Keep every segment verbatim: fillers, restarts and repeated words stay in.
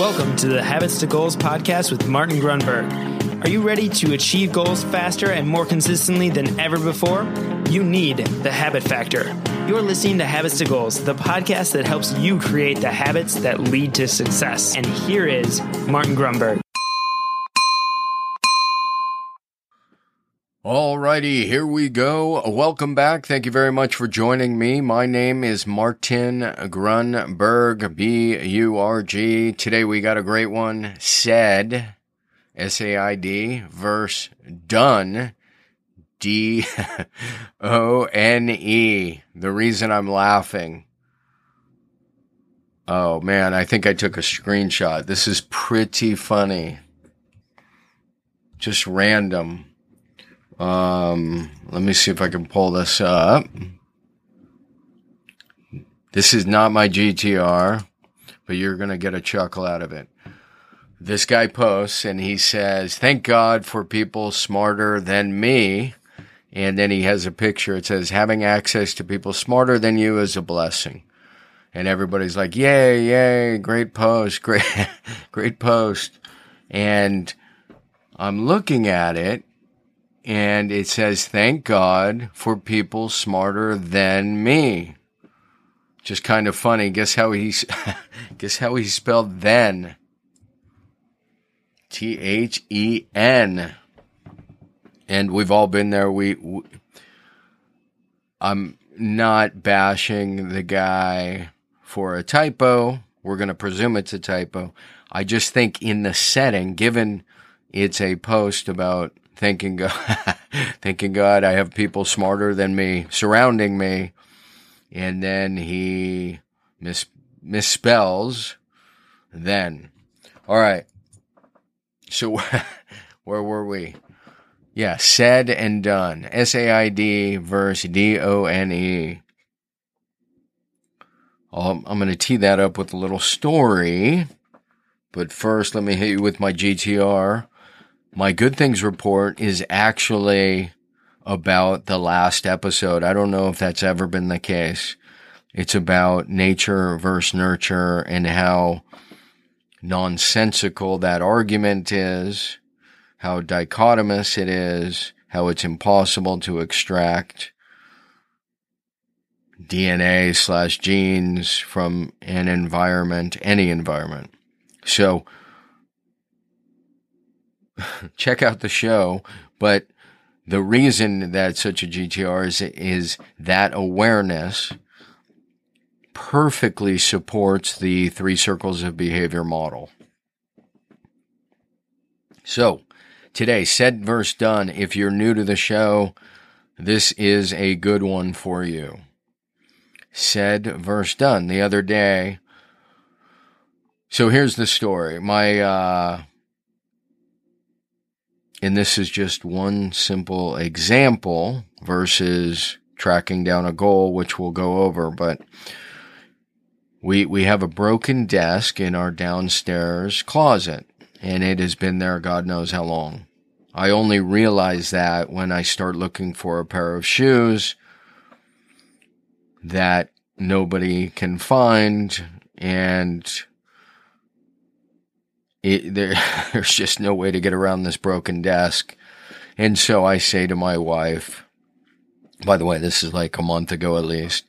Welcome to the Habits to Goals podcast with Martin Grunberg. Are you ready to achieve goals faster and more consistently than ever before? You need the Habit Factor. You're listening to Habits to Goals, the podcast that helps you create the habits that lead to success. And here is Martin Grunberg. Alrighty, here we go. Welcome back. Thank you very much for joining me. My name is Martin Grunberg, B U R G. Today we got a great one. Said, S A I D, verse done, D O N E. The reason I'm laughing. Oh man, I think I took a screenshot. This is pretty funny. Just random. Um, let me see if I can pull this up. This is not my G T R, but you're going to get a chuckle out of it. This guy posts and he says, "Thank God for people smarter than me." And then he has a picture. It says, "Having access to people smarter than you is a blessing." And everybody's like, "Yay, yay, great post, great, great post." And I'm looking at it. And it says, "Thank God for people smarter than me." Just kind of funny. Guess how he, guess how he spelled "then"? T H E N. And we've all been there. We, we I'm not bashing the guy for a typo. We're going to presume it's a typo. I just think in the setting, given it's a post about thanking God, thanking God, I have people smarter than me surrounding me. And then he mis- misspells then. All right. So where were we? Yeah, said and done. S A I D verse D O N E. I'm going to tee that up with a little story. But first, let me hit you with my G T R. My Good Things report is actually about the last episode. I don't know if that's ever been the case. It's about nature versus nurture and how nonsensical that argument is, how dichotomous it is, how it's impossible to extract D N A slash genes from an environment, any environment. So check out the show, but the reason that such a G T R is, is that awareness perfectly supports the three circles of behavior model. So today, said versus done. If you're new to the show, this is a good one for you. Said versus done. The other day, so here's the story. My, uh, And this is just one simple example versus tracking down a goal, which we'll go over. But we we have a broken desk in our downstairs closet, and it has been there God knows how long. I only realize that when I start looking for a pair of shoes that nobody can find, and It, there, there's just no way to get around this broken desk. And so I say to my wife, by the way, this is like a month ago at least,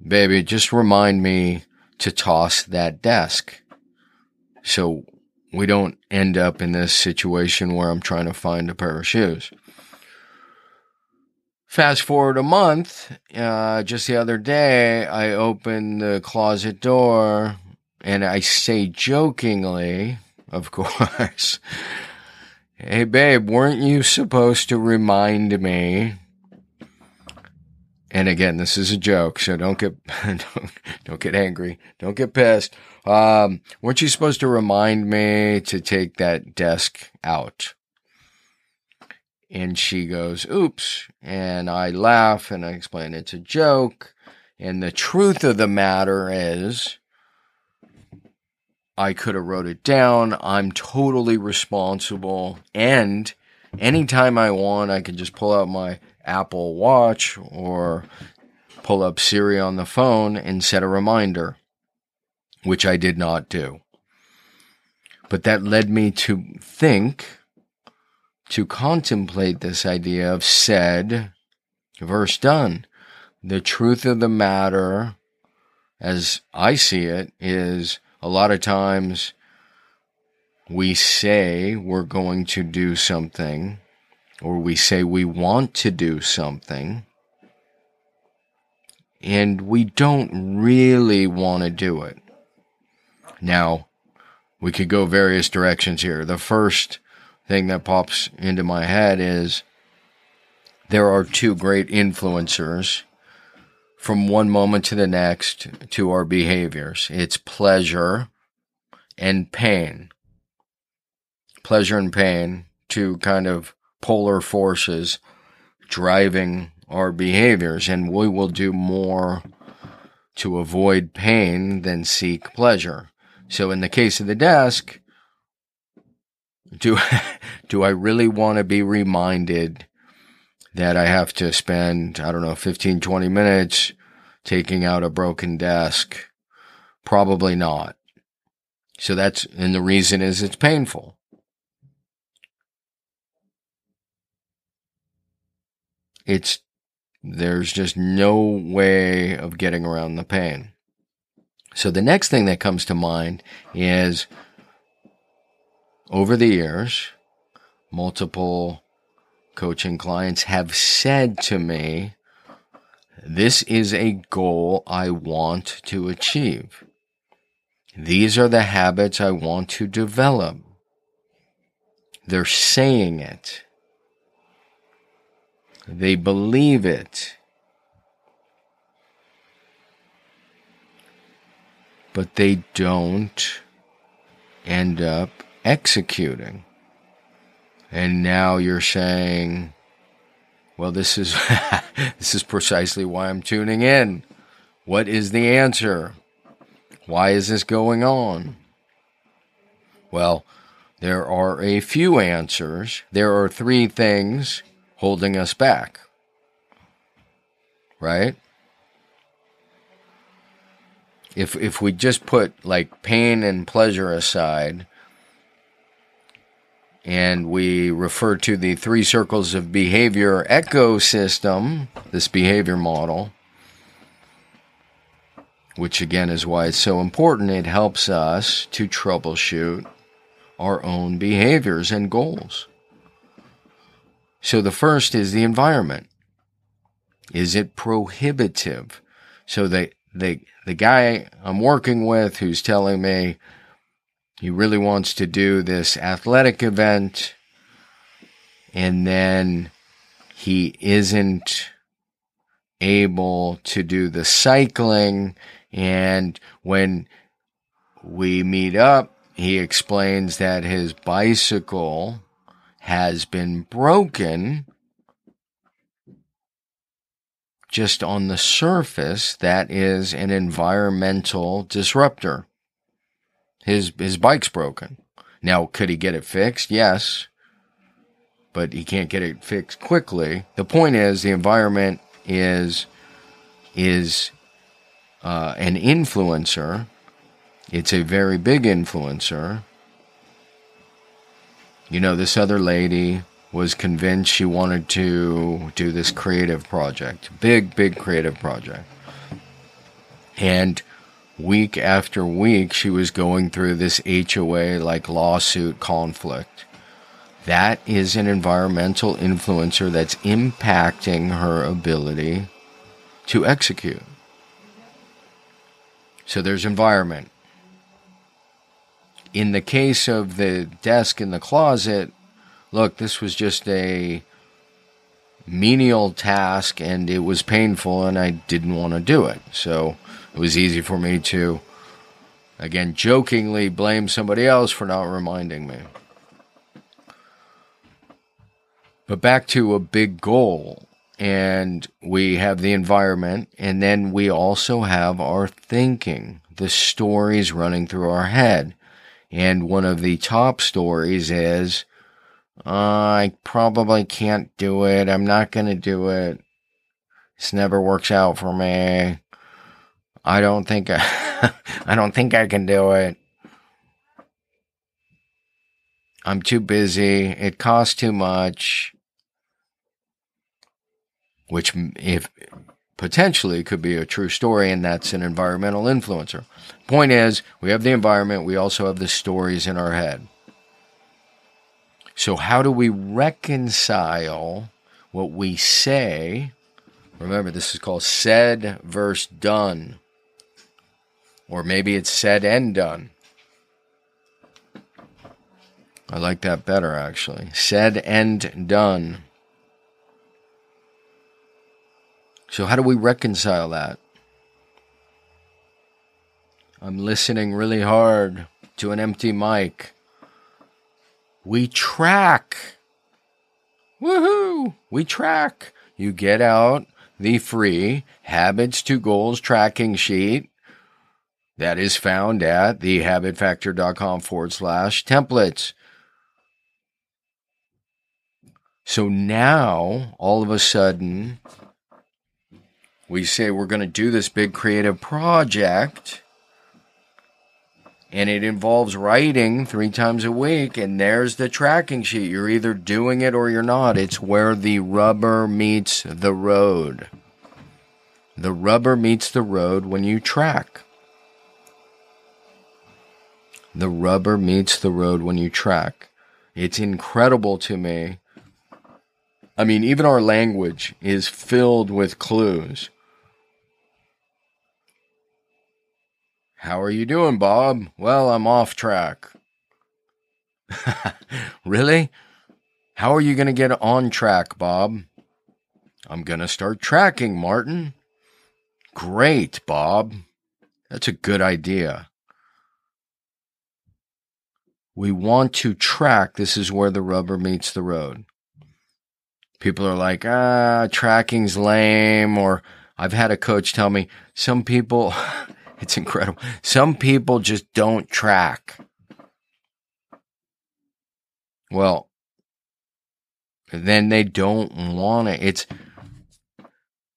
"Baby, just remind me to toss that desk so we don't end up in this situation where I'm trying to find a pair of shoes." Fast forward a month, uh, just the other day, I opened the closet door. And I say jokingly, of course, "Hey, babe, weren't you supposed to remind me?" And again, this is a joke, so don't get don't, don't get angry. Don't get pissed. Um, "weren't you supposed to remind me to take that desk out?" And she goes, "Oops." And I laugh and I explain it's a joke. And the truth of the matter is, I could have wrote it down. I'm totally responsible. And anytime I want, I can just pull out my Apple Watch or pull up Siri on the phone and set a reminder, which I did not do. But that led me to think, to contemplate this idea of said versus done. The truth of the matter, as I see it, is a lot of times we say we're going to do something, or we say we want to do something, and we don't really want to do it. Now, we could go various directions here. The first thing that pops into my head is there are two great influencers from one moment to the next to our behaviors. It's pleasure and pain. Pleasure and pain, two kind of polar forces driving our behaviors, and we will do more to avoid pain than seek pleasure. So in the case of the desk, do, do I really want to be reminded that I have to spend, I don't know, fifteen, twenty minutes taking out a broken desk? Probably not. So that's, and the reason is it's painful. It's, there's just no way of getting around the pain. So the next thing that comes to mind is, over the years, multiple coaching clients have said to me, this is a goal I want to achieve. These are the habits I want to develop. They're saying it. They believe it. But they don't end up executing. And now you're saying, well, this is this is precisely why I'm tuning in. What is the answer? Why is this going on? Well, there are a few answers. There are three things holding us back, right? If if we just put like pain and pleasure aside, and we refer to the three circles of behavior ecosystem, this behavior model, which again is why it's so important. It helps us to troubleshoot our own behaviors and goals. So the first is the environment. Is it prohibitive? So the, the, the guy I'm working with who's telling me, he really wants to do this athletic event, and then he isn't able to do the cycling. And when we meet up, he explains that his bicycle has been broken just on the surface. That is an environmental disruptor. His his bike's broken. Now, could he get it fixed? Yes. But he can't get it fixed quickly. The point is, the environment is, is uh, an influencer. It's a very big influencer. You know, this other lady was convinced she wanted to do this creative project. Big, big creative project. And week after week, she was going through this H O A-like lawsuit conflict. That is an environmental influencer that's impacting her ability to execute. So there's environment. In the case of the desk in the closet, look, this was just a menial task, and it was painful, and I didn't want to do it. So it was easy for me to, again, jokingly blame somebody else for not reminding me. But back to a big goal, and we have the environment, and then we also have our thinking, the stories running through our head. And one of the top stories is, uh, I probably can't do it. I'm not going to do it. This never works out for me. I don't think I, I don't think I can do it. I'm too busy, it costs too much, which if potentially could be a true story, and that's an environmental influencer. Point is, we have the environment, we also have the stories in our head. So how do we reconcile what we say? Remember, this is called said versus done. Or maybe it's said and done. I like that better, actually. Said and done. So how do we reconcile that? I'm listening really hard to an empty mic. We track. Woohoo! We track. You get out the free Habits to Goals tracking sheet that is found at thehabitfactor.com forward slash templates. So now, all of a sudden, we say we're going to do this big creative project, and it involves writing three times a week, and there's the tracking sheet. You're either doing it or you're not. It's where the rubber meets the road. The rubber meets the road when you track. The rubber meets the road when you track. It's incredible to me. I mean, even our language is filled with clues. How are you doing, Bob? Well, I'm off track. Really? How are you going to get on track, Bob? I'm going to start tracking, Martin. Great, Bob. That's a good idea. We want to track. This is where the rubber meets the road. People are like, ah, tracking's lame, or I've had a coach tell me, some people, it's incredible, some people just don't track. Well, then they don't want to. It's,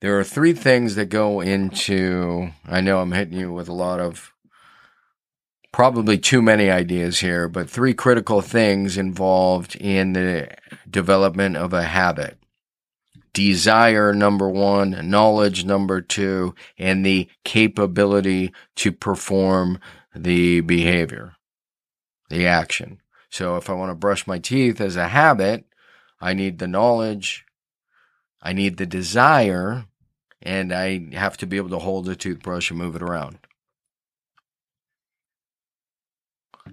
there are three things that go into, I know I'm hitting you with a lot of, probably too many ideas here, but three critical things involved in the development of a habit. Desire, number one, knowledge, number two, and the capability to perform the behavior, the action. So if I want to brush my teeth as a habit, I need the knowledge, I need the desire, and I have to be able to hold the toothbrush and move it around.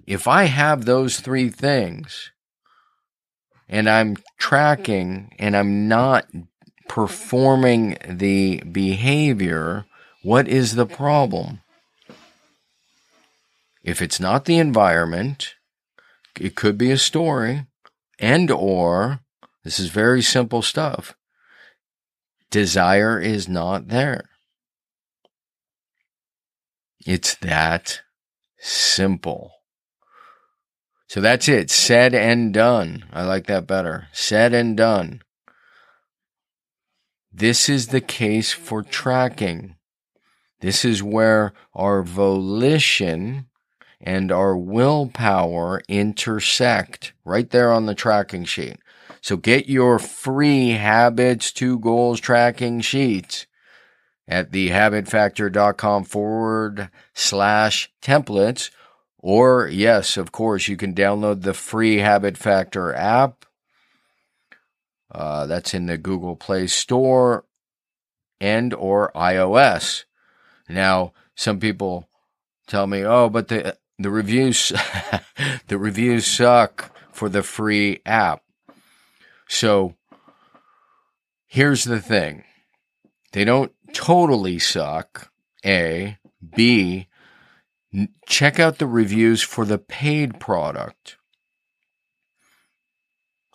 If I have those three things and I'm tracking and I'm not performing the behavior, what is the problem? If it's not the environment, it could be a story, and or, this is very simple stuff, desire is not there. It's that simple. So that's it. Said and done. I like that better. Said and done. This is the case for tracking. This is where our volition and our willpower intersect, right there on the tracking sheet. So get your free Habits to Goals tracking sheet at thehabitfactor.com forward slash templates. Or, yes, of course, you can download the free Habit Factor app. Uh, that's in the Google Play Store and or iOS. Now, some people tell me, oh, but the the reviews the reviews suck for the free app. So here's the thing. They don't totally suck, A. B. Check out the reviews for the paid product.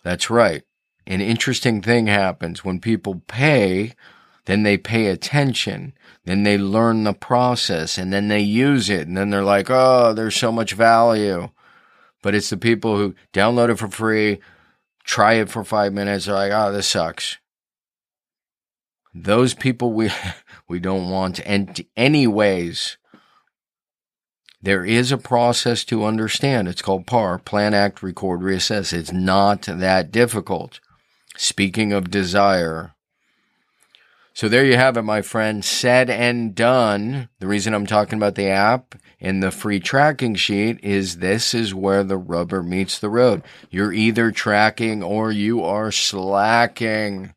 That's right. An interesting thing happens when people pay, then they pay attention, then they learn the process, and then they use it, and then they're like, oh, there's so much value. But it's the people who download it for free, try it for five minutes, they're like, oh, this sucks. Those people we we don't want anyways. There is a process to understand. It's called P A R, plan, act, record, reassess. It's not that difficult. Speaking of desire. So there you have it, my friend. Said and done. The reason I'm talking about the app and the free tracking sheet is this is where the rubber meets the road. You're either tracking or you are slacking.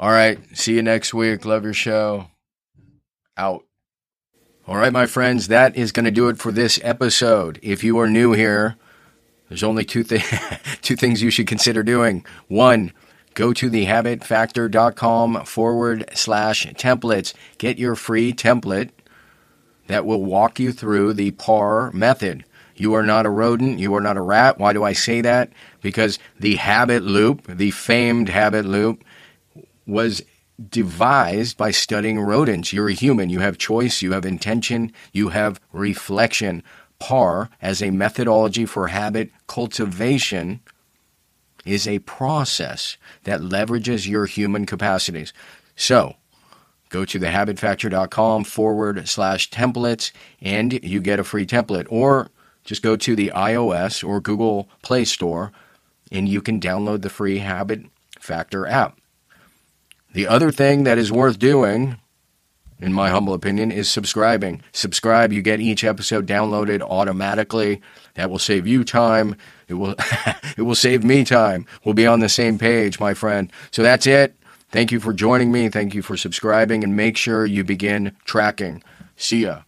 All right. See you next week. Love your show. Out. All right, my friends, that is going to do it for this episode. If you are new here, there's only two, th- two things you should consider doing. One, go to thehabitfactor.com forward slash templates. Get your free template that will walk you through the P A R method. You are not a rodent. You are not a rat. Why do I say that? Because the habit loop, the famed habit loop, was devised by studying rodents. You're a human. You have choice. You have intention. You have reflection. P A R, as a methodology for habit cultivation, is a process that leverages your human capacities. So go to thehabitfactor.com forward slash templates and you get a free template. Or just go to the iOS or Google Play Store and you can download the free Habit Factor app. The other thing that is worth doing, in my humble opinion, is subscribing. Subscribe. You get each episode downloaded automatically. That will save you time. It will it will save me time. We'll be on the same page, my friend. So that's it. Thank you for joining me. Thank you for subscribing. And make sure you begin tracking. See ya.